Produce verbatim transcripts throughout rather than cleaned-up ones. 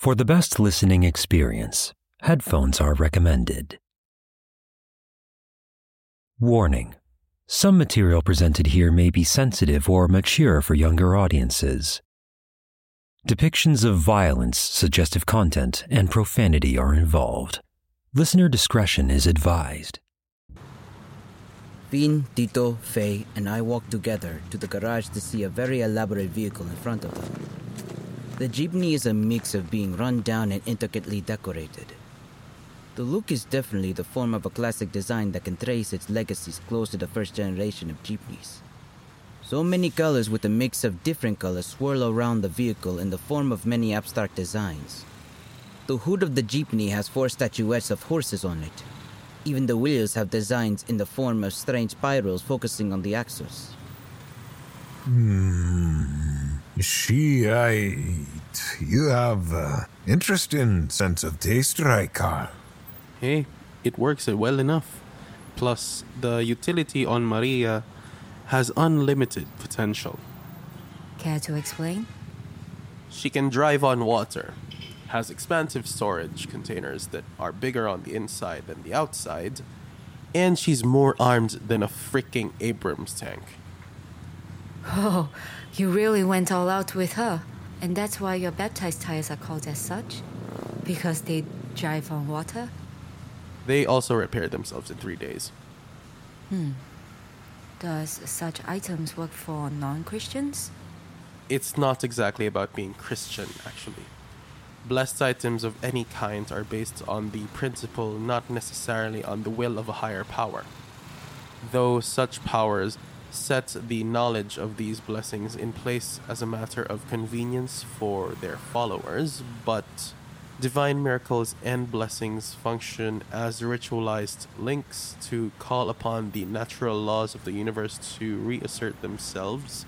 For the best listening experience, headphones are recommended. Warning: some material presented here may be sensitive or mature for younger audiences. Depictions of violence, suggestive content, and profanity are involved. Listener discretion is advised. Finn, Tito, Faye, and I walked together to the garage to see a very elaborate vehicle in front of them. The jeepney is a mix of being run down and intricately decorated. The look is definitely the form of a classic design that can trace its legacies close to the first generation of jeepneys. So many colors with a mix of different colors swirl around the vehicle in the form of many abstract designs. The hood of the jeepney has four statuettes of horses on it. Even the wheels have designs in the form of strange spirals focusing on the axles. Hmm. Shiite, you have an interesting sense of taste, Raikar. Hey, it works well enough. Plus, the utility on Maria has unlimited potential. Care to explain? She can drive on water, has expansive storage containers that are bigger on the inside than the outside, and she's more armed than a freaking Abrams tank. Oh, you really went all out with her, and that's why your baptized tires are called as such? Because they drive on water? They also repair themselves in three days. Hmm. Does such items work for non-Christians? It's not exactly about being Christian, actually. Blessed items of any kind are based on the principle, not necessarily on the will of a higher power. Though such powers set the knowledge of these blessings in place as a matter of convenience for their followers, but divine miracles and blessings function as ritualized links to call upon the natural laws of the universe to reassert themselves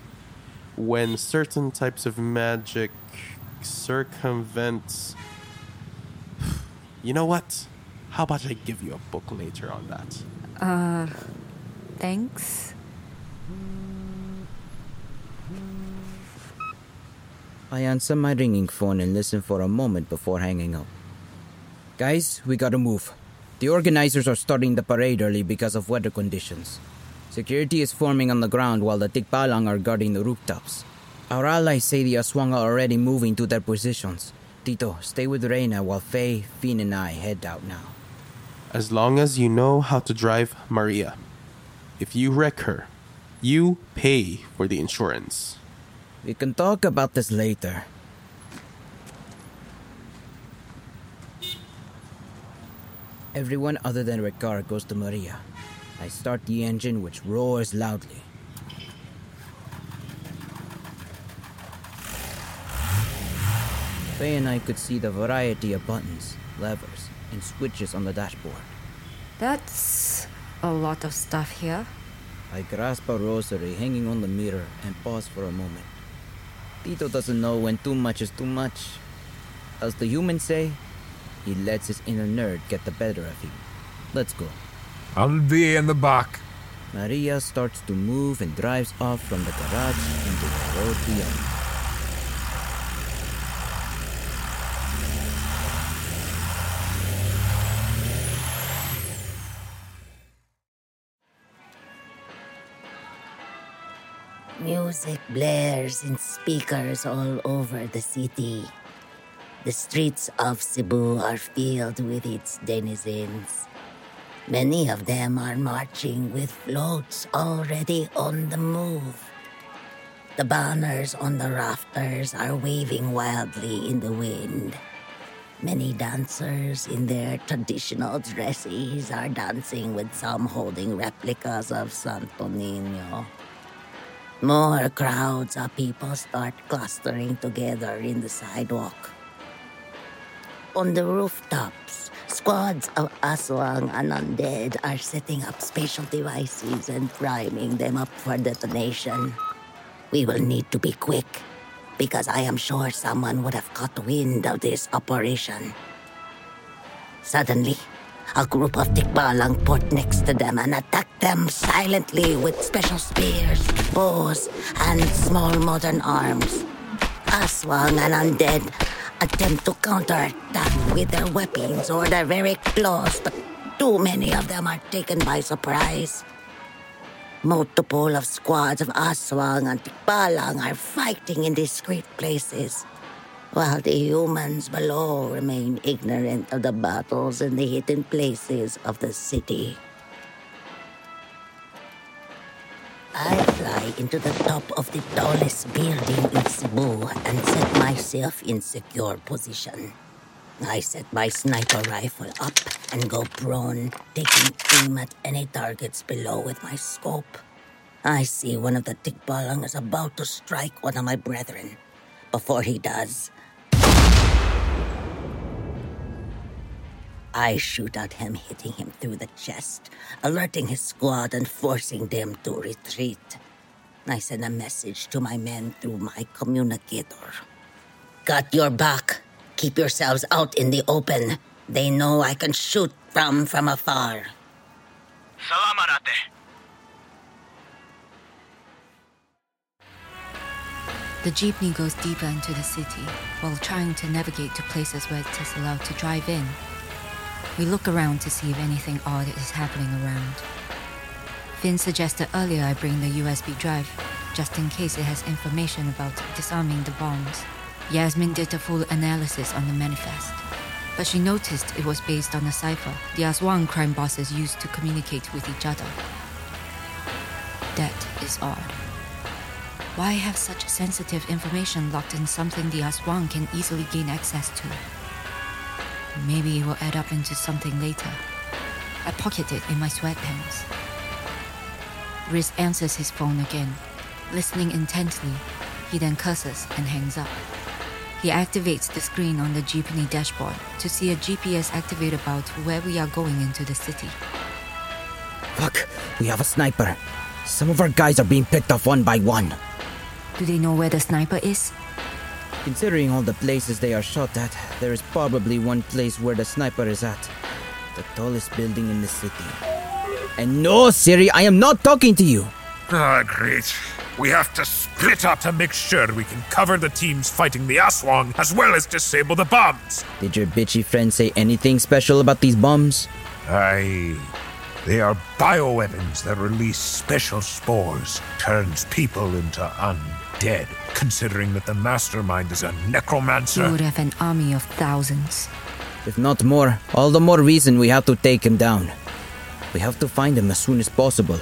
when certain types of magic circumvent... You know what? How about I give you a book later on that? Uh, thanks? I answer my ringing phone and listen for a moment before hanging up. Guys, we gotta move. The organizers are starting the parade early because of weather conditions. Security is forming on the ground while the Tikbalang are guarding the rooftops. Our allies say the Aswang are already moving to their positions. Tito, stay with Reyna while Faye, Finn, and I head out now. As long as you know how to drive Maria. If you wreck her, you pay for the insurance. We can talk about this later. Everyone other than Ricard goes to Maria. I start the engine, which roars loudly. Faye and I could see the variety of buttons, levers, and switches on the dashboard. That's a lot of stuff here. I grasp a rosary hanging on the mirror and pause for a moment. Tito doesn't know when too much is too much. As the humans say, he lets his inner nerd get the better of him. Let's go. I'll be in the back. Maria starts to move and drives off from the garage into the road beyond. Music blares in speakers all over the city. The streets of Cebu are filled with its denizens. Many of them are marching with floats already on the move. The banners on the rafters are waving wildly in the wind. Many dancers in their traditional dresses are dancing, with some holding replicas of Santo Niño. More crowds of people start clustering together in the sidewalk. On the rooftops, squads of Aswang and undead are setting up special devices and priming them up for detonation. We will need to be quick, because I am sure someone would have caught wind of this operation. Suddenly, a group of Tikbalang port next to them and attacked them silently with special spears, bows, and small modern arms. Aswang and undead attempt to counterattack with their weapons or their very claws, but too many of them are taken by surprise. Multiple of squads of Aswang and Tikbalang are fighting in discreet places, while the humans below remain ignorant of the battles in the hidden places of the city. I fly into the top of the tallest building in Cebu and set myself in secure position. I set my sniper rifle up and go prone, taking aim at any targets below with my scope. I see one of the Tikbalang is about to strike one of my brethren. Before he does, I shoot at him, hitting him through the chest, alerting his squad and forcing them to retreat. I send a message to my men through my communicator. Got your back. Keep yourselves out in the open. They know I can shoot from from afar. Salamat, Ate. The jeepney goes deeper into the city while trying to navigate to places where it is allowed to drive in. We look around to see if anything odd is happening around. Finn suggested earlier I bring the U S B drive, just in case it has information about disarming the bombs. Yasmin did a full analysis on the manifest, but she noticed it was based on a cipher the Aswang crime bosses used to communicate with each other. That is odd. Why have such sensitive information locked in something the Aswang can easily gain access to? Maybe it will add up into something later. I pocket it in my sweatpants. Riz answers his phone again, listening intently. He then curses and hangs up. He activates the screen on the jeepney dashboard to see a G P S activate about where we are going into the city. Fuck, we have a sniper. Some of our guys are being picked off one by one. Do they know where the sniper is? Considering all the places they are shot at, there is probably one place where the sniper is at. The tallest building in the city. And no, Siri, I am not talking to you! Ah, oh, great. We have to split up to make sure we can cover the teams fighting the Aswang as well as disable the bombs. Did your bitchy friend say anything special about these bombs? I... They are bioweapons that release special spores, turns people into undead. Considering that the mastermind is a necromancer, he would have an army of thousands. If not more, all the more reason we have to take him down. We have to find him as soon as possible.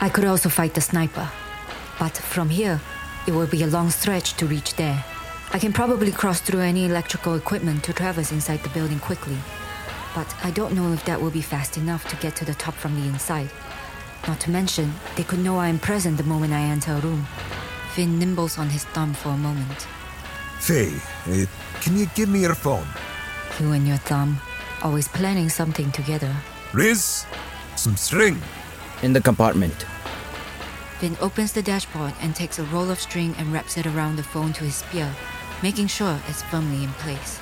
I could also fight the sniper, but from here, it will be a long stretch to reach there. I can probably cross through any electrical equipment to traverse inside the building quickly. But I don't know if that will be fast enough to get to the top from the inside. Not to mention, they could know I am present the moment I enter a room. Finn nimbles on his thumb for a moment. Faye, uh, can you give me your phone? You and your thumb, always planning something together. Riz, some string. In the compartment. Finn opens the dashboard and takes a roll of string and wraps it around the phone to his spear, making sure it's firmly in place.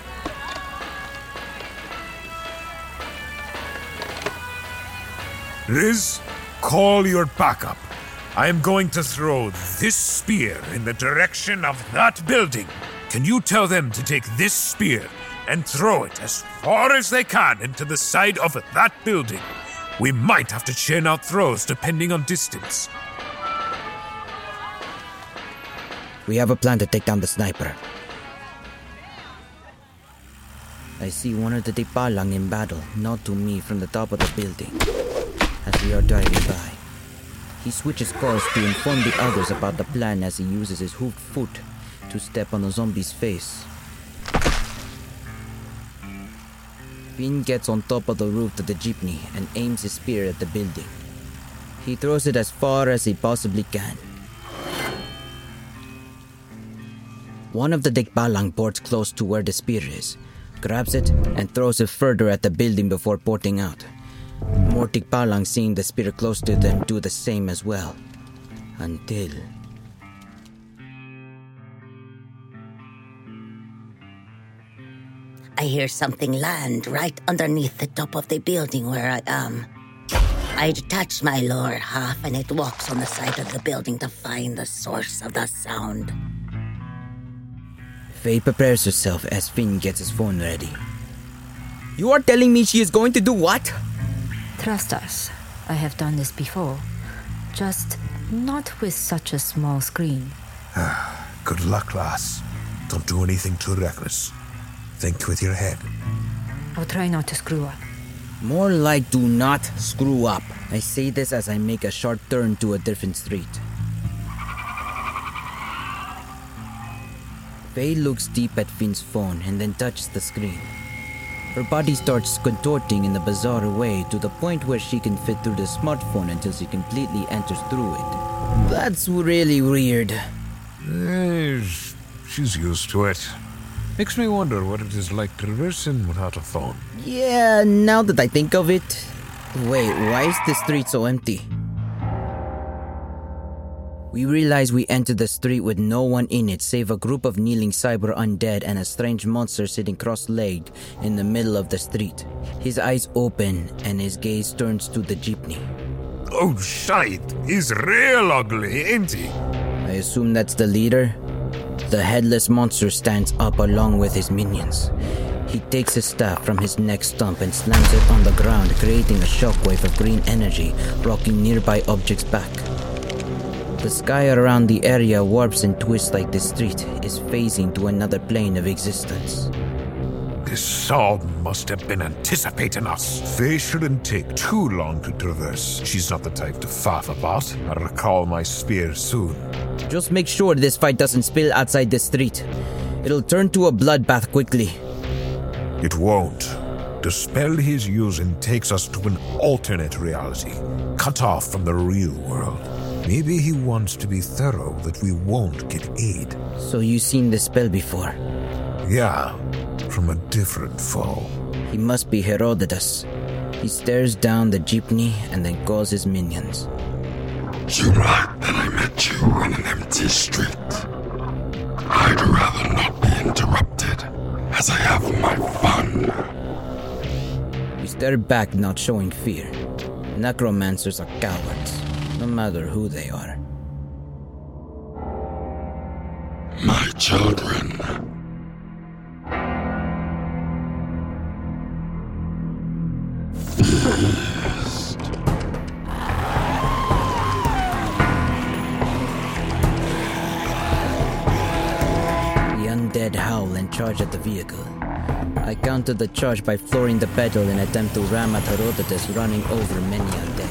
Riz, call your backup. I am going to throw this spear in the direction of that building. Can you tell them to take this spear and throw it as far as they can into the side of that building? We might have to chain out throws depending on distance. We have a plan to take down the sniper. I see one of the Tikbalang in battle, nod to me from the top of the building. As we are driving by, he switches course to inform the others about the plan as he uses his hooked foot to step on a zombie's face. Finn gets on top of the roof of the jeepney and aims his spear at the building. He throws it as far as he possibly can. One of the Tikbalang boards close to where the spear is, grabs it and throws it further at the building before porting out. More Tikbalang seeing the spear close to them do the same as well. Until... I hear something land right underneath the top of the building where I am. I detach my lower half and it walks on the side of the building to find the source of the sound. Faye prepares herself as Finn gets his phone ready. You are telling me she is going to do what? Trust us. I have done this before. Just not with such a small screen. Good luck, lass. Don't do anything too reckless. Think with your head. I'll try not to screw up. More like do not screw up. I say this as I make a sharp turn to a different street. Faye looks deep at Finn's phone and then touches the screen. Her body starts contorting in a bizarre way to the point where she can fit through the smartphone until she completely enters through it. That's really weird. Uh, she's used to it. Makes me wonder what it is like traversing without a phone. Yeah, now that I think of it. Wait, why is the street so empty? We realize we entered the street with no one in it save a group of kneeling cyber undead and a strange monster sitting cross-legged in the middle of the street. His eyes open and his gaze turns to the jeepney. Oh shite, he's real ugly, ain't he? I assume that's the leader. The headless monster stands up along with his minions. He takes his staff from his neck stump and slams it on the ground, creating a shockwave of green energy, rocking nearby objects back. The sky around the area warps and twists like the street is phasing to another plane of existence. This sob must have been anticipating us. Faye shouldn't take too long to traverse. She's not the type to faff about. I'll recall my spear soon. Just make sure this fight doesn't spill outside the street. It'll turn to a bloodbath quickly. It won't. The spell he's using takes us to an alternate reality, cut off from the real world. Maybe he wants to be thorough that we won't get aid. So you've seen the spell before? Yeah, from a different foe. He must be Herodotus. He stares down the jeepney and then calls his minions. You're right that I met you on an empty street. I'd rather not be interrupted, as I have my fun. We stare back, not showing fear. Necromancers are cowards. No matter who they are. My children. Feast. The undead howl and charge at the vehicle. I counter the charge by flooring the pedal and attempt to ram at Herodotus, running over many undead.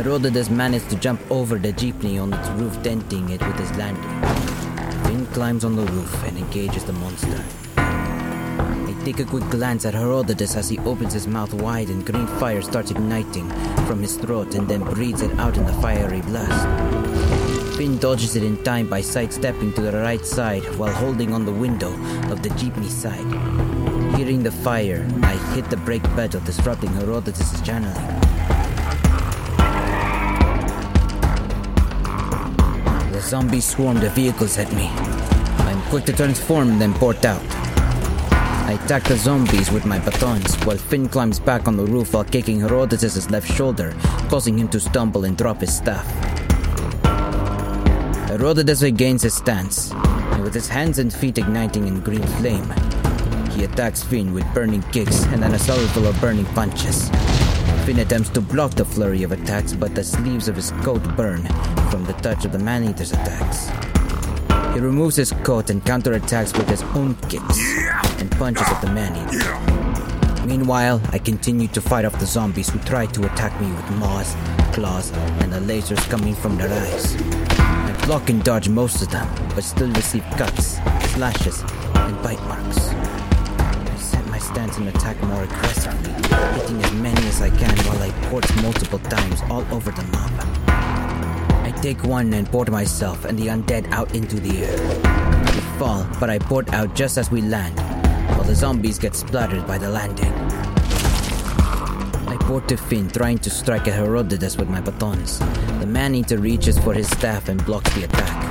Herodotus managed to jump over the jeepney on its roof, denting it with his lantern. Finn climbs on the roof and engages the monster. I take a quick glance at Herodotus as he opens his mouth wide and green fire starts igniting from his throat and then breathes it out in the fiery blast. Finn dodges it in time by sidestepping to the right side while holding on the window of the jeepney side. Hearing the fire, I hit the brake pedal, disrupting Herodotus' channeling. The zombies swarm the vehicles at me. I'm quick to transform, then port out. I attack the zombies with my batons, while Finn climbs back on the roof while kicking Herodotus' left shoulder, causing him to stumble and drop his staff. Herodotus regains his stance, and with his hands and feet igniting in green flame, he attacks Finn with burning kicks and then a salvo of burning punches. Finn attempts to block the flurry of attacks, but the sleeves of his coat burn from the touch of the man-eater's attacks. He removes his coat and counterattacks with his own kicks and punches at the man-eater. Meanwhile, I continue to fight off the zombies who try to attack me with maws, claws, and the lasers coming from their eyes. I block and dodge most of them, but still receive cuts, slashes, and bite marks. Stance and attack more aggressively, hitting as many as I can while I port multiple times all over the mob. I take one and port myself and the undead out into the air. We fall, but I port out just as we land, while the zombies get splattered by the landing. I port to Finn, trying to strike at Herodotus with my batons. The man-eater reaches for his staff and blocks the attack.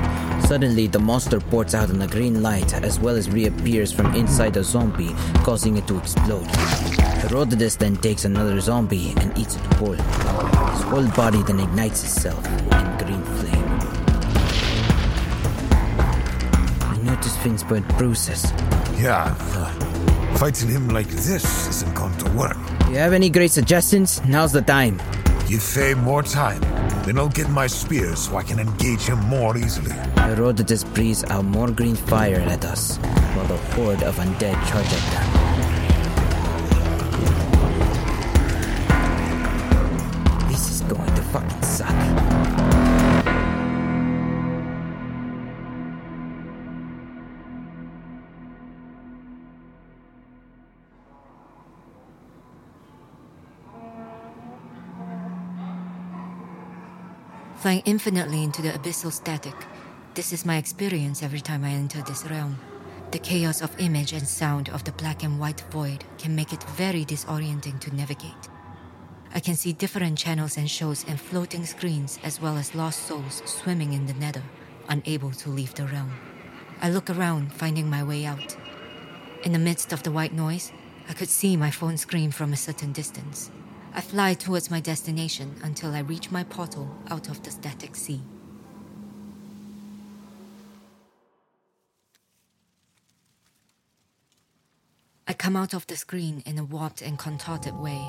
Suddenly, the monster ports out in a green light as well as reappears from inside a zombie, causing it to explode. Herodotus then takes another zombie and eats it whole. His whole body then ignites itself in green flame. I noticed Finn's burnt bruises. Yeah, uh, fighting him like this isn't going to work. You have any great suggestions? Now's the time. Give Faye more time, then I'll get my spear so I can engage him more easily. Herodotus breathes out more green fire at us, while the horde of undead charge at them. Flying infinitely into the abyssal static, this is my experience every time I enter this realm. The chaos of image and sound of the black and white void can make it very disorienting to navigate. I can see different channels and shows and floating screens as well as lost souls swimming in the nether, unable to leave the realm. I look around, finding my way out. In the midst of the white noise, I could see my phone screen from a certain distance. I fly towards my destination until I reach my portal out of the static sea. I come out of the screen in a warped and contorted way,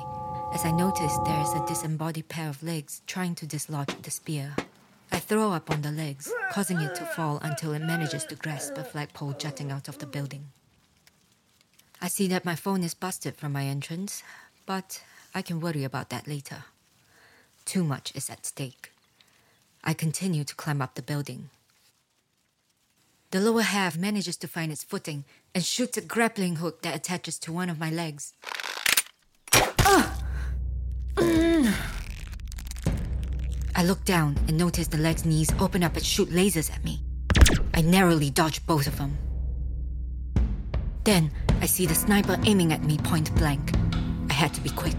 as I notice there is a disembodied pair of legs trying to dislodge the spear. I throw up on the legs, causing it to fall until it manages to grasp a flagpole jutting out of the building. I see that my phone is busted from my entrance, but I can worry about that later. Too much is at stake. I continue to climb up the building. The lower half manages to find its footing and shoots a grappling hook that attaches to one of my legs. Oh! I look down and notice the leg's knees open up and shoot lasers at me. I narrowly dodge both of them. Then I see the sniper aiming at me point blank. I had to be quick.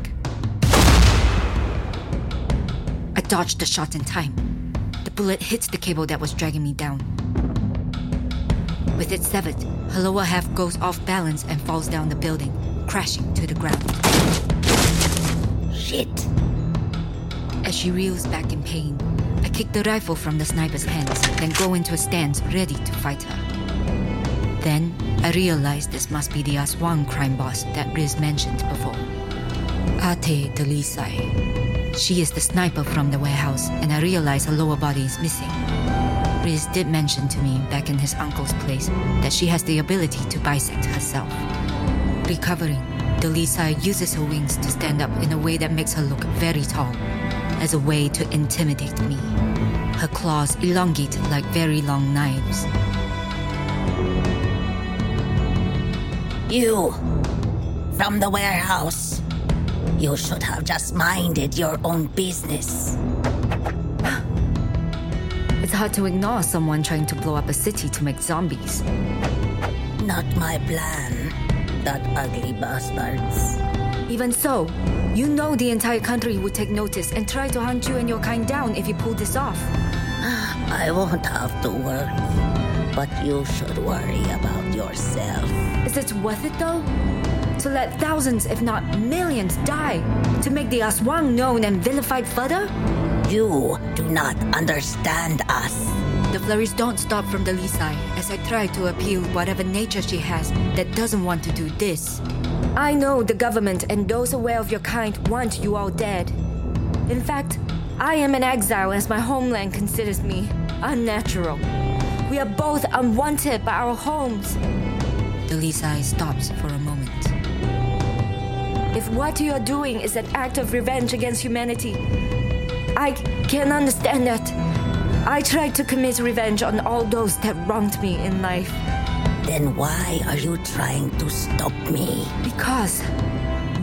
I dodged the shot in time. The bullet hits the cable that was dragging me down. With it severed, her lower half goes off balance and falls down the building, crashing to the ground. Shit! As she reels back in pain, I kick the rifle from the sniper's hands, then go into a stance ready to fight her. Then, I realize this must be the Aswang crime boss that Riz mentioned before. Ate Delisai. She is the sniper from the warehouse, and I realize her lower body is missing. Riz did mention to me back in his uncle's place that she has the ability to bisect herself. Recovering, Delisai uses her wings to stand up in a way that makes her look very tall, as a way to intimidate me. Her claws elongate like very long knives. You! From the warehouse! You should have just minded your own business. It's hard to ignore someone trying to blow up a city to make zombies. Not my plan, that ugly bastards. Even so, you know the entire country would take notice and try to hunt you and your kind down if you pull this off. I won't have to worry, but you should worry about yourself. Is it worth it though? To let thousands, if not millions, die? To make the Aswang known and vilified further? You do not understand us. The flurries don't stop from Delisai as I try to appeal whatever nature she has that doesn't want to do this. I know the government and those aware of your kind want you all dead. In fact, I am an exile as my homeland considers me unnatural. We are both unwanted by our homes. Delisai stops for a moment. If what you are doing is an act of revenge against humanity, I can understand that. I tried to commit revenge on all those that wronged me in life. Then why are you trying to stop me? Because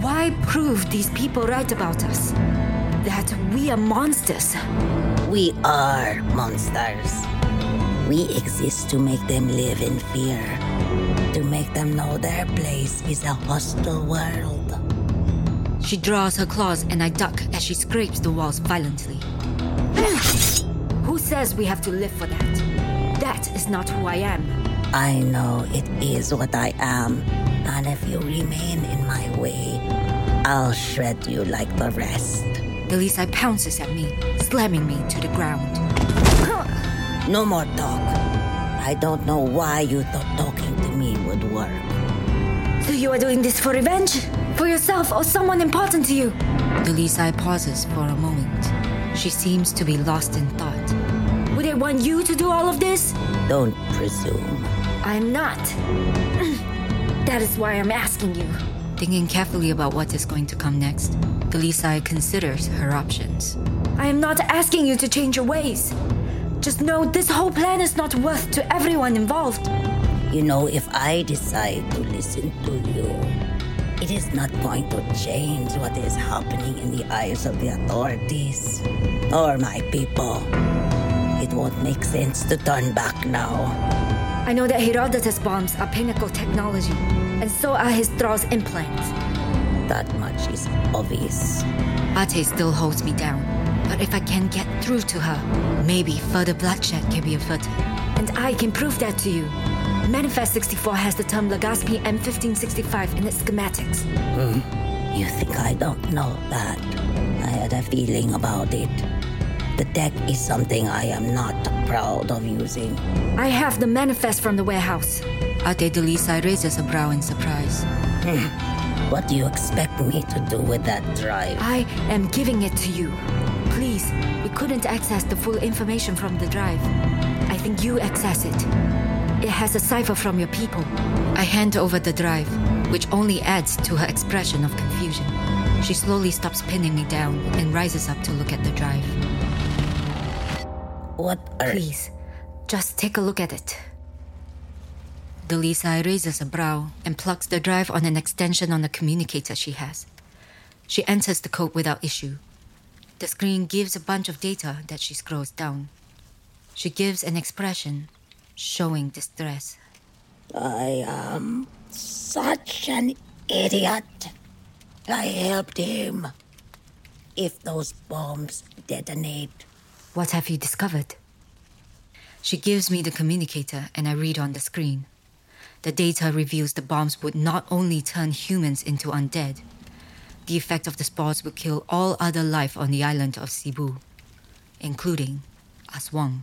why prove these people right about us? That we are monsters. We are monsters. We exist to make them live in fear. To make them know their place is a hostile world. She draws her claws and I duck as she scrapes the walls violently. Who says we have to live for that? That is not who I am. I know it is what I am. And if you remain in my way, I'll shred you like the rest. Delisai pounces at me, slamming me to the ground. No more talk. I don't know why you thought talking to me would work. So you are doing this for revenge? For yourself or someone important to you? Delisai pauses for a moment. She seems to be lost in thought. Would I want you to do all of this? Don't presume. I'm not. That is why I'm asking you. Thinking carefully about what is going to come next, Delisai considers her options. I am not asking you to change your ways. Just know this whole plan is not worth to everyone involved. You know, if I decide to listen to you, it is not going to change what is happening in the eyes of the authorities or my people. It won't make sense to turn back now. I know that Herodotus' bombs are Pinnacle technology, and so are his Thrall's implants. That much is obvious. Ate still holds me down, but if I can get through to her, maybe further bloodshed can be averted. And I can prove that to you. Manifest sixty-four has the term Legazpi M fifteen sixty-five in its schematics. Hmm. You think I don't know that? I had a feeling about it. The tech is something I am not proud of using. I have the manifest from the warehouse. Ate Delisai raises a brow in surprise. Hmm. What do you expect me to do with that drive? I am giving it to you. Please, we couldn't access the full information from the drive. I think you access it. It has a cipher from your people. I hand over the drive, which only adds to her expression of confusion. She slowly stops pinning me down and rises up to look at the drive. What are... Please, just take a look at it. Delisai raises a brow and plugs the drive on an extension on the communicator she has. She enters the code without issue. The screen gives a bunch of data that she scrolls down. She gives an expression showing distress. I am such an idiot. I helped him. If those bombs detonate... What have you discovered? She gives me the communicator and I read on the screen. The data reveals the bombs would not only turn humans into undead. The effect of the spores would kill all other life on the island of Cebu, including Aswang.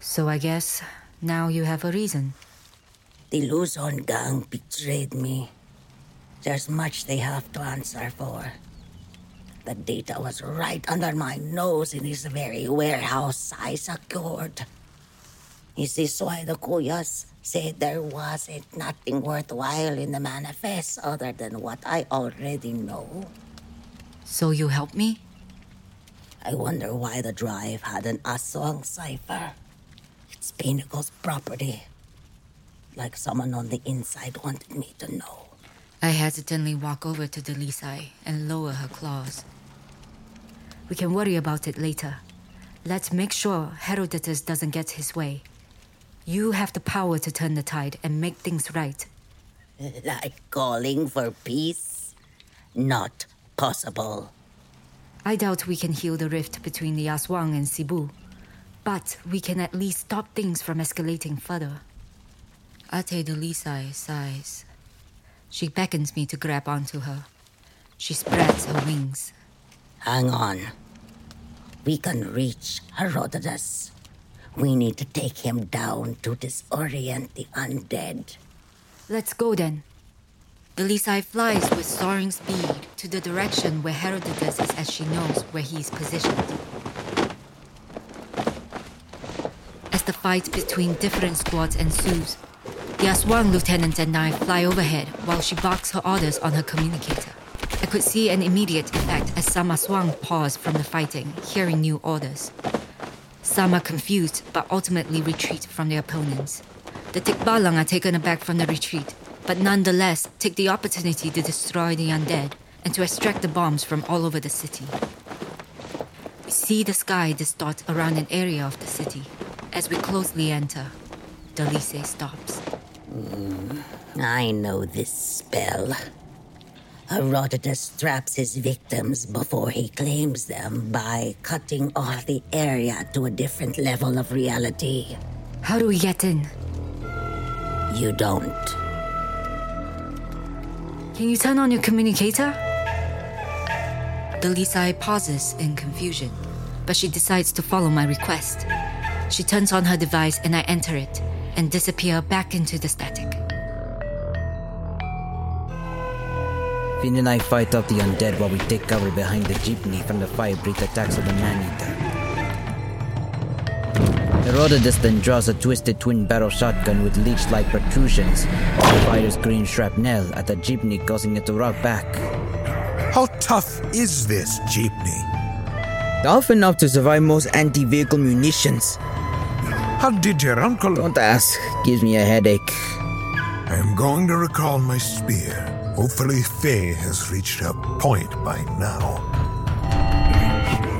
So I guess now you have a reason. The Luzon gang betrayed me. There's much they have to answer for. The data was right under my nose in this very warehouse I secured. Is this why the Kuyas said there wasn't nothing worthwhile in the manifest other than what I already know? So you help me? I wonder why the drive had an Aswang cipher. It's Pinnacle's property. Like someone on the inside wanted me to know. I hesitantly walk over to Delisai and lower her claws. We can worry about it later. Let's make sure Herodotus doesn't get his way. You have the power to turn the tide and make things right. Like calling for peace? Not possible. I doubt we can heal the rift between the Aswang and Cebu, but we can at least stop things from escalating further. Ate Delisai sighs. She beckons me to grab onto her. She spreads her wings. Hang on. We can reach Herodotus. We need to take him down to disorient the undead. Let's go then. Delisai flies with soaring speed to the direction where Herodotus is, as she knows where he is positioned. As the fight between different squads ensues, the Aswang lieutenant and I fly overhead while she barks her orders on her communicator. I could see an immediate effect as some Aswang pause from the fighting, hearing new orders. Some are confused, but ultimately retreat from their opponents. The Tikbalang are taken aback from the retreat, but nonetheless take the opportunity to destroy the undead and to extract the bombs from all over the city. We see the sky distort around an area of the city. As we closely enter, Delisai stops. Mm, I know this spell. Herodotus traps his victims before he claims them by cutting off the area to a different level of reality. How do we get in? You don't. Can you turn on your communicator? Delisai pauses in confusion, but she decides to follow my request. She turns on her device and I enter it and disappear back into the static. Finn and I fight off the undead while we take cover behind the jeepney from the fire-breath attacks of the man-eater. Herodotus then draws a twisted twin-barrel shotgun with leech-like protrusions and fires green shrapnel at the jeepney, causing it to rock back. How tough is this jeepney? Tough enough to survive most anti-vehicle munitions. How did your uncle... Don't ask. Gives me a headache. I am going to recall my spear. Hopefully Faye has reached her point by now.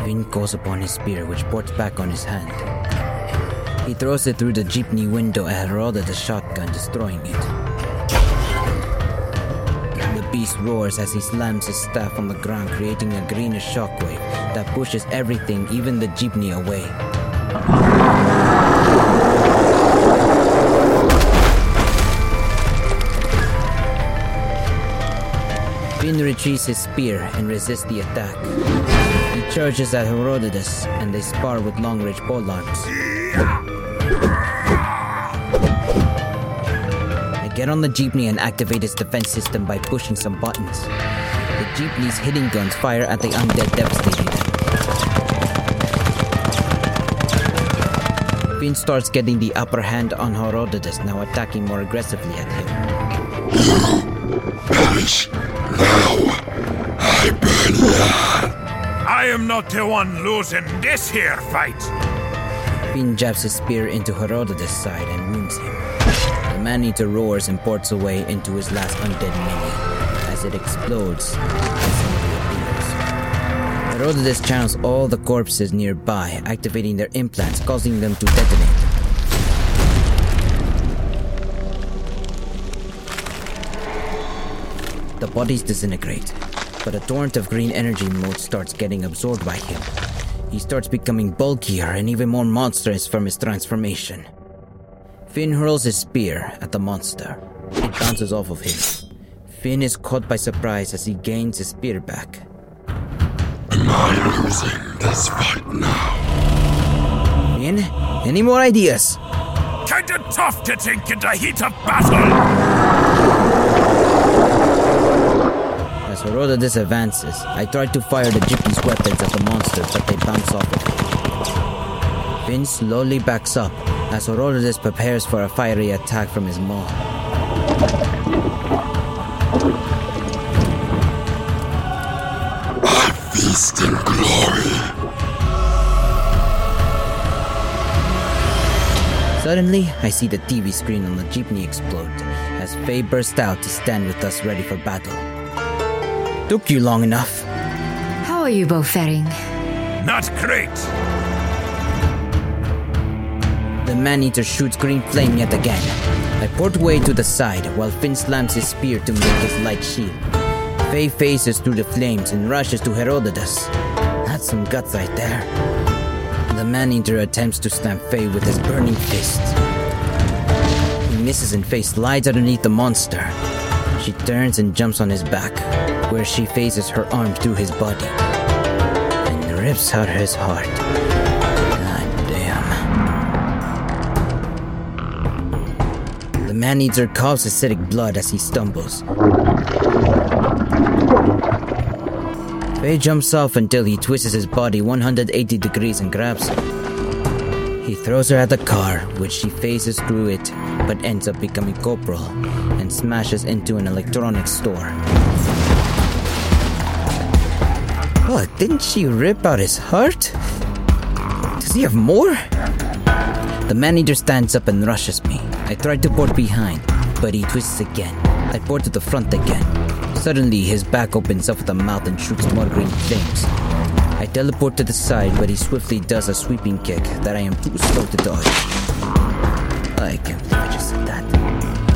Finn calls upon his spear, which ports back on his hand. He throws it through the jeepney window and Herodotus the shotgun, destroying it. The beast roars as he slams his staff on the ground, creating a greenish shockwave that pushes everything, even the jeepney, away. Finn retrieves his spear and resists the attack. He charges at Herodotus and they spar with long-range polearms. I get on the jeepney and activate its defense system by pushing some buttons. The jeepney's hitting guns fire at the undead, devastating them. Finn starts getting the upper hand on Herodotus, now attacking more aggressively at him. Punch! Now, I burn ya! I am not the one losing this here fight! Finn jabs his spear into Herodotus' side and wounds him. The man-eater roars and ports away into his last undead minion. As it explodes, as it appears. Herodotus channels all the corpses nearby, activating their implants, causing them to detonate. The bodies disintegrate, but a torrent of green energy mode starts getting absorbed by him. He starts becoming bulkier and even more monstrous from his transformation. Finn hurls his spear at the monster. It bounces off of him. Finn is caught by surprise as he gains his spear back. Am I losing this fight now? Finn, any more ideas? Kinda tough to think in the heat of battle! As Herodotus advances, I try to fire the jeepney's weapons at the monster, but they bounce off of him. Finn slowly backs up as Herodotus prepares for a fiery attack from his maw. I feast in glory. Suddenly, I see the T V screen on the jeepney explode as Faye bursts out to stand with us, ready for battle. Took you long enough. How are you both faring? Not great. The man-eater shoots green flame yet again. I port way to the side while Finn slams his spear to make his light shield. Faye faces through the flames and rushes to Herodotus. That's some guts right there. The man-eater attempts to stamp Faye with his burning fist. He misses and Faye slides underneath the monster. She turns and jumps on his back, where she faces her arm through his body and rips out his heart. God damn. The man-eater coughs acidic blood as he stumbles. Faye jumps off until he twists his body one hundred eighty degrees and grabs her. He throws her at the car, which she faces through it, but ends up becoming corporal and smashes into an electronics store. Oh, didn't she rip out his heart? Does he have more? The man-eater stands up and rushes me. I try to port behind, but he twists again. I port to the front again. Suddenly, his back opens up with a mouth and shoots more green flames. I teleport to the side, but he swiftly does a sweeping kick that I am too slow to dodge. I can't believe I just said that.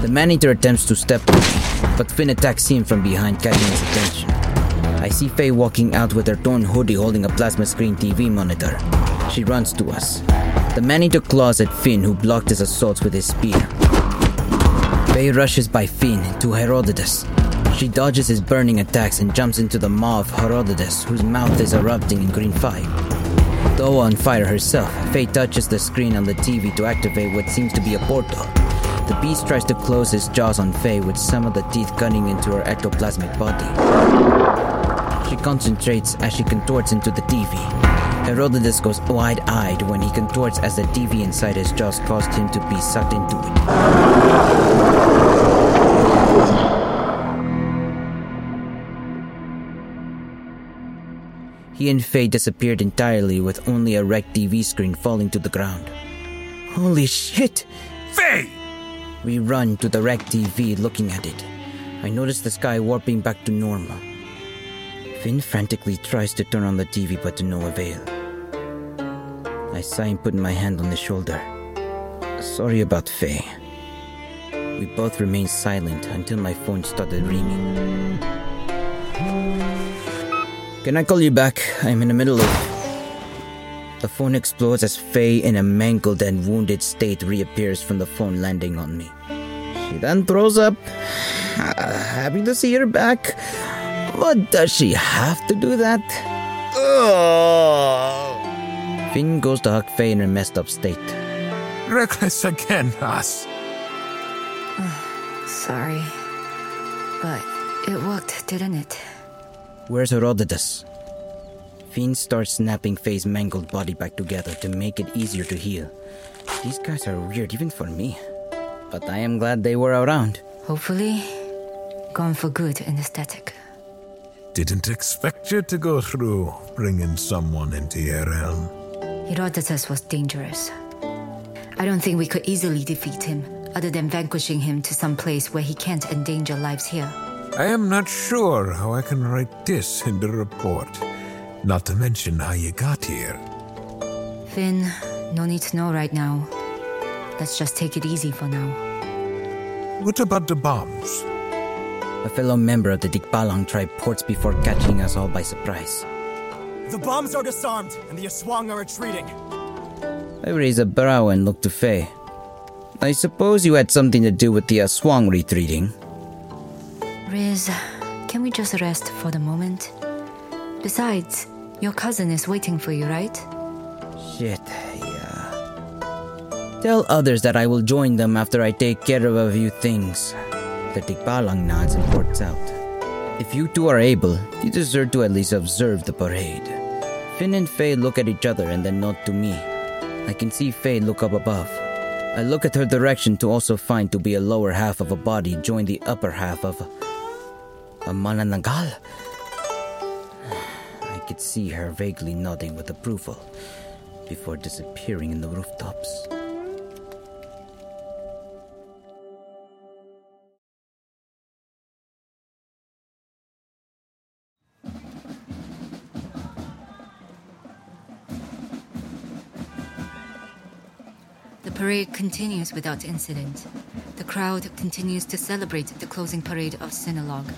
The man-eater attempts to step away, but Finn attacks him from behind, catching his attention. I see Faye walking out with her torn hoodie holding a plasma screen T V monitor. She runs to us. The man-eater claws at Finn, who blocked his assaults with his spear. Faye rushes by Finn to Herodotus. She dodges his burning attacks and jumps into the maw of Herodotus, whose mouth is erupting in green fire. Though on fire herself, Faye touches the screen on the T V to activate what seems to be a portal. The beast tries to close his jaws on Faye with some of the teeth cutting into her ectoplasmic body. She concentrates as she contorts into the T V. Herodotus goes wide-eyed when he contorts as the T V inside his jaws caused him to be sucked into it. He and Faye disappeared entirely with only a wrecked T V screen falling to the ground. Holy shit! Faye! We run to the wrecked T V looking at it. I notice the sky warping back to normal. Finn frantically tries to turn on the T V but to no avail. I sigh and put my hand on his shoulder. Sorry about Faye. We both remained silent until my phone started ringing. Can I call you back? I'm in the middle of... The phone explodes as Faye, in a mangled and wounded state, reappears from the phone, landing on me. She then throws up. Uh, happy to see her back. What does she have to do that? Ugh. Finn goes to hug Faye in her messed up state. Reckless again, us. Sorry. But it worked, didn't it? Where's Herodotus? Fiend starts snapping Faye's mangled body back together to make it easier to heal. These guys are weird, even for me. But I am glad they were around. Hopefully, gone for good in aesthetic. Didn't expect you to go through bringing someone into your realm. Herodotus was dangerous. I don't think we could easily defeat him, other than vanquishing him to some place where he can't endanger lives here. I am not sure how I can write this in the report, not to mention how you got here. Finn, no need to know right now. Let's just take it easy for now. What about the bombs? A fellow member of the Tikbalang tribe ports before catching us all by surprise. The bombs are disarmed, and the Aswang are retreating. I raise a brow and look to Faye. I suppose you had something to do with the Aswang retreating. Riz, can we just rest for the moment? Besides, your cousin is waiting for you, right? Shit, yeah. Tell others that I will join them after I take care of a few things. The Tikbalang nods and ports out. If you two are able, you deserve to at least observe the parade. Finn and Faye look at each other and then nod to me. I can see Faye look up above. I look at her direction to also find to be a lower half of a body join the upper half of... A manananggal? I could see her vaguely nodding with approval before disappearing in the rooftops. The parade continues without incident. The crowd continues to celebrate the closing parade of Sinulog.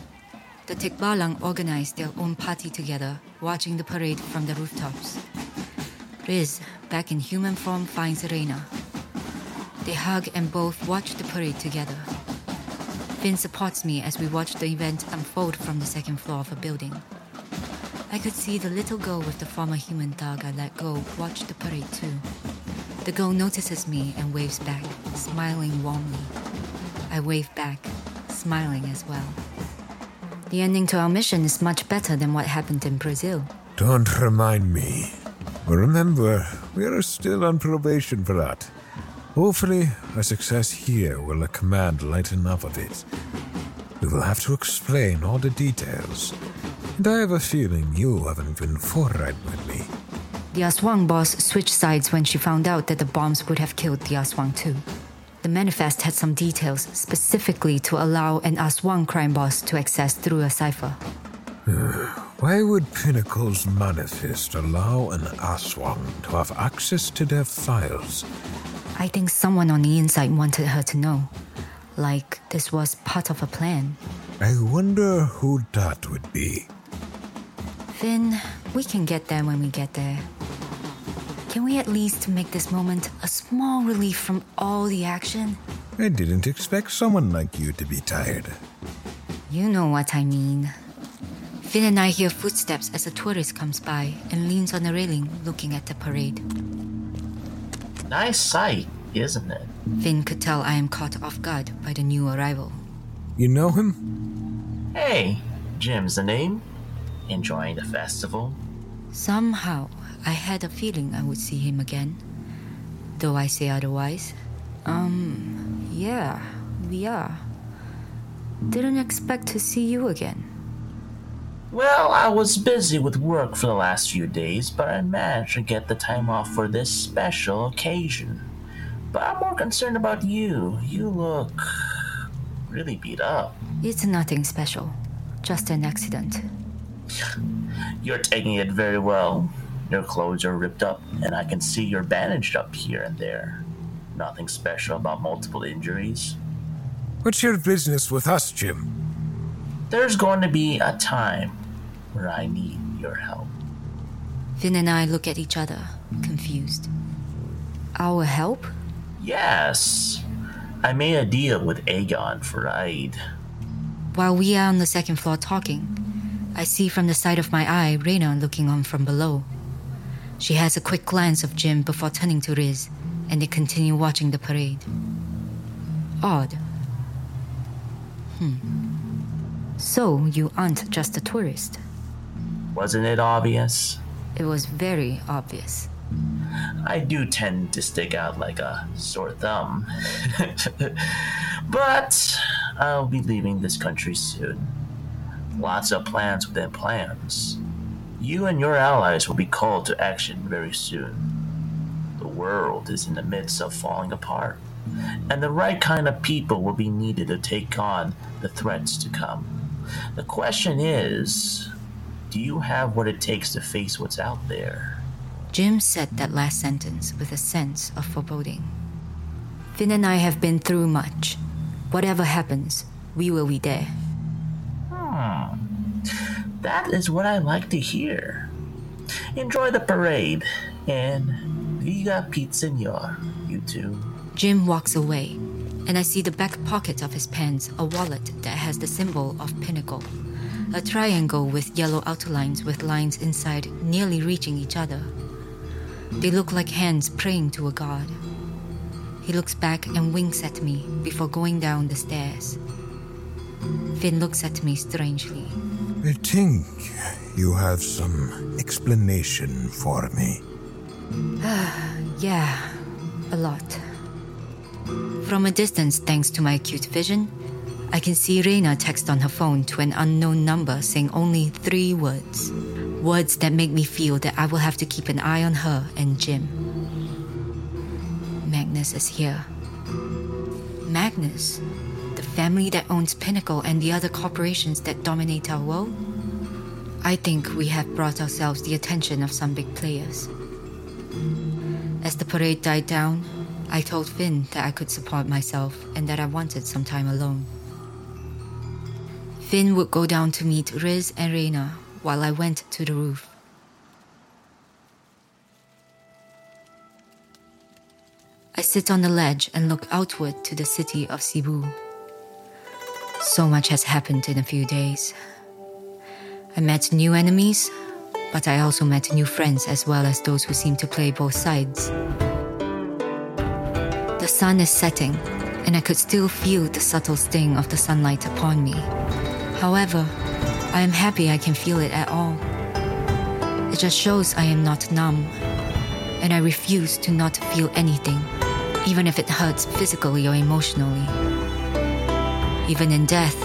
The Tikbalang organized their own party together, watching the parade from the rooftops. Riz, back in human form, finds Reina. They hug and both watch the parade together. Finn supports me as we watch the event unfold from the second floor of a building. I could see the little girl with the former human dog I let go watch the parade too. The girl notices me and waves back, smiling warmly. I wave back, smiling as well. The ending to our mission is much better than what happened in Brazil. Don't remind me. Remember, we are still on probation for that. Hopefully, our success here will a command lighten up a bit. We will have to explain all the details. And I have a feeling you haven't been forthright with me. The Aswang boss switched sides when she found out that the bombs would have killed the Aswang too. The manifest had some details specifically to allow an Aswang crime boss to access through a cipher. Why would Pinnacle's manifest allow an Aswang to have access to their files? I think someone on the inside wanted her to know. Like, this was part of a plan. I wonder who that would be. Finn, we can get there when we get there. Can we at least make this moment a small relief from all the action? I didn't expect someone like you to be tired. You know what I mean. Finn and I hear footsteps as a tourist comes by and leans on the railing looking at the parade. Nice sight, isn't it? Finn could tell I am caught off guard by the new arrival. You know him? Hey, Jim's the name. Enjoying the festival? Somehow, I had a feeling I would see him again. Though I say otherwise. Um, yeah, we are. Didn't expect to see you again. Well, I was busy with work for the last few days, but I managed to get the time off for this special occasion. But I'm more concerned about you. You look really beat up. It's nothing special. Just an accident. You're taking it very well. Your clothes are ripped up, and I can see you're bandaged up here and there. Nothing special about multiple injuries. What's your business with us, Jim? There's going to be a time where I need your help. Finn and I look at each other, confused. Our help? Yes. I made a deal with Aegon for aid. While we are on the second floor talking, I see from the side of my eye Reyna looking on from below. She has a quick glance of Jim before turning to Riz, and they continue watching the parade. Odd. Hmm. So, you aren't just a tourist. Wasn't it obvious? It was very obvious. I do tend to stick out like a sore thumb. But I'll be leaving this country soon. Lots of plans within plans. You and your allies will be called to action very soon. The world is in the midst of falling apart, and the right kind of people will be needed to take on the threats to come. The question is, do you have what it takes to face what's out there? Jim said that last sentence with a sense of foreboding. Finn and I have been through much. Whatever happens, we will be there. Hmm. That is what I like to hear. Enjoy the parade, and Viva Pete Senor, you two. Jim walks away, and I see the back pocket of his pants a wallet that has the symbol of Pinnacle, a triangle with yellow outlines with lines inside nearly reaching each other. They look like hands praying to a god. He looks back and winks at me before going down the stairs. Finn looks at me strangely. I think you have some explanation for me. Yeah, a lot. From a distance, thanks to my acute vision, I can see Reyna text on her phone to an unknown number saying only three words. Words that make me feel that I will have to keep an eye on her and Jim. Magnus is here. Magnus? Family that owns Pinnacle and the other corporations that dominate our world? I think we have brought ourselves the attention of some big players. As the parade died down, I told Finn that I could support myself and that I wanted some time alone. Finn would go down to meet Riz and Reyna while I went to the roof. I sit on the ledge and look outward to the city of Cebu. So much has happened in a few days. I met new enemies, but I also met new friends as well as those who seem to play both sides. The sun is setting, and I could still feel the subtle sting of the sunlight upon me. However, I am happy I can feel it at all. It just shows I am not numb, and I refuse to not feel anything, even if it hurts physically or emotionally. Even in death,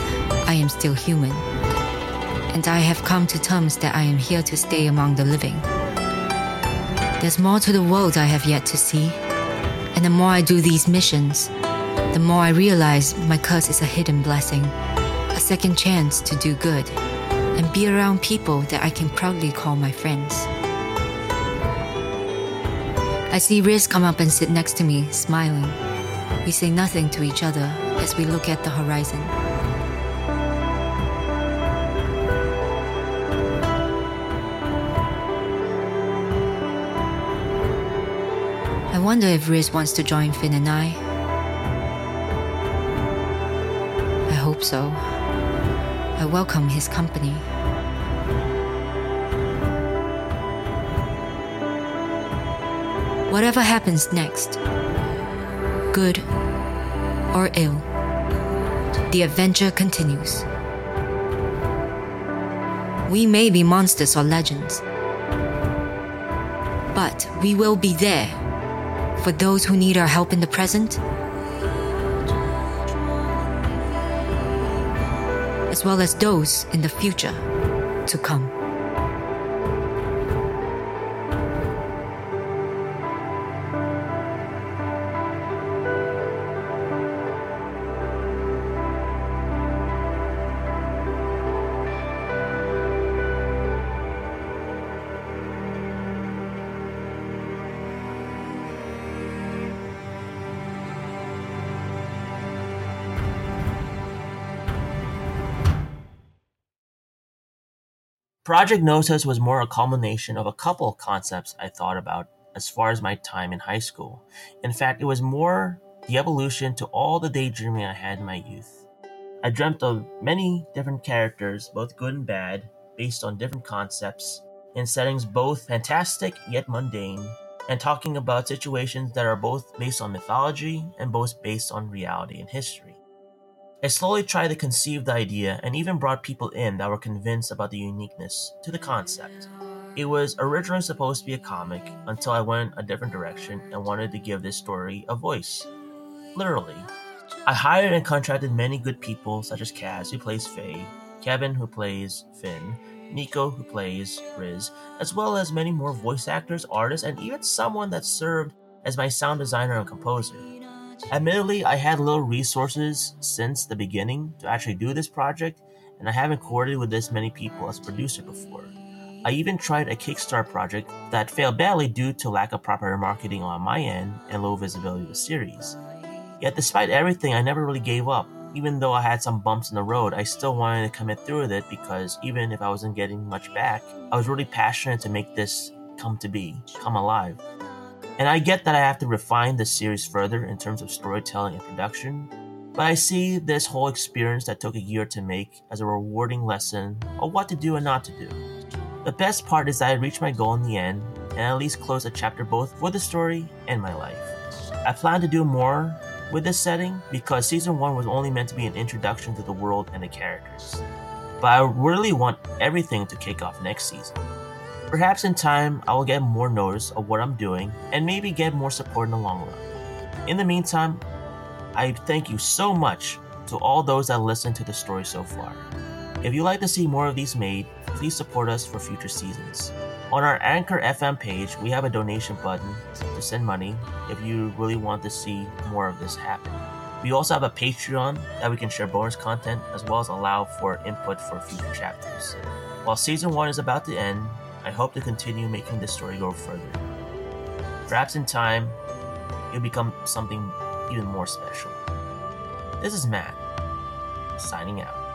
I am still human, and I have come to terms that I am here to stay among the living. There's more to the world I have yet to see, and the more I do these missions, the more I realize my curse is a hidden blessing, a second chance to do good, and be around people that I can proudly call my friends. I see Riz come up and sit next to me, smiling. We say nothing to each other as we look at the horizon. I wonder if Riz wants to join Finn and I. I hope so. I welcome his company. Whatever happens next, good or ill, the adventure continues. We may be monsters or legends, but we will be there for those who need our help in the present, as well as those in the future to come. Project Gnosis was more a culmination of a couple of concepts I thought about as far as my time in high school. In fact, it was more the evolution to all the daydreaming I had in my youth. I dreamt of many different characters, both good and bad, based on different concepts, in settings both fantastic yet mundane, and talking about situations that are both based on mythology and both based on reality and history. I slowly tried to conceive the idea and even brought people in that were convinced about the uniqueness to the concept. It was originally supposed to be a comic until I went a different direction and wanted to give this story a voice. Literally. I hired and contracted many good people such as Kaz, who plays Faye, Kevin, who plays Finn, Nico, who plays Riz, as well as many more voice actors, artists, and even someone that served as my sound designer and composer. Admittedly, I had little resources since the beginning to actually do this project, and I haven't coordinated with this many people as producer before. I even tried a Kickstarter project that failed badly due to lack of proper marketing on my end and low visibility of the series. Yet despite everything, I never really gave up. Even though I had some bumps in the road, I still wanted to commit through with it because even if I wasn't getting much back, I was really passionate to make this come to be, come alive. And I get that I have to refine the series further in terms of storytelling and production, but I see this whole experience that took a year to make as a rewarding lesson of what to do and not to do. The best part is that I reached my goal in the end, and at least closed a chapter both for the story and my life. I plan to do more with this setting because Season one was only meant to be an introduction to the world and the characters, but I really want everything to kick off next season. Perhaps in time, I will get more notice of what I'm doing and maybe get more support in the long run. In the meantime, I thank you so much to all those that listened to the story so far. If you'd like to see more of these made, please support us for future seasons. On our Anchor F M page, we have a donation button to send money if you really want to see more of this happen. We also have a Patreon that we can share bonus content as well as allow for input for future chapters. While Season one is about to end, I hope to continue making this story go further. Perhaps in time, it'll become something even more special. This is Matt, signing out.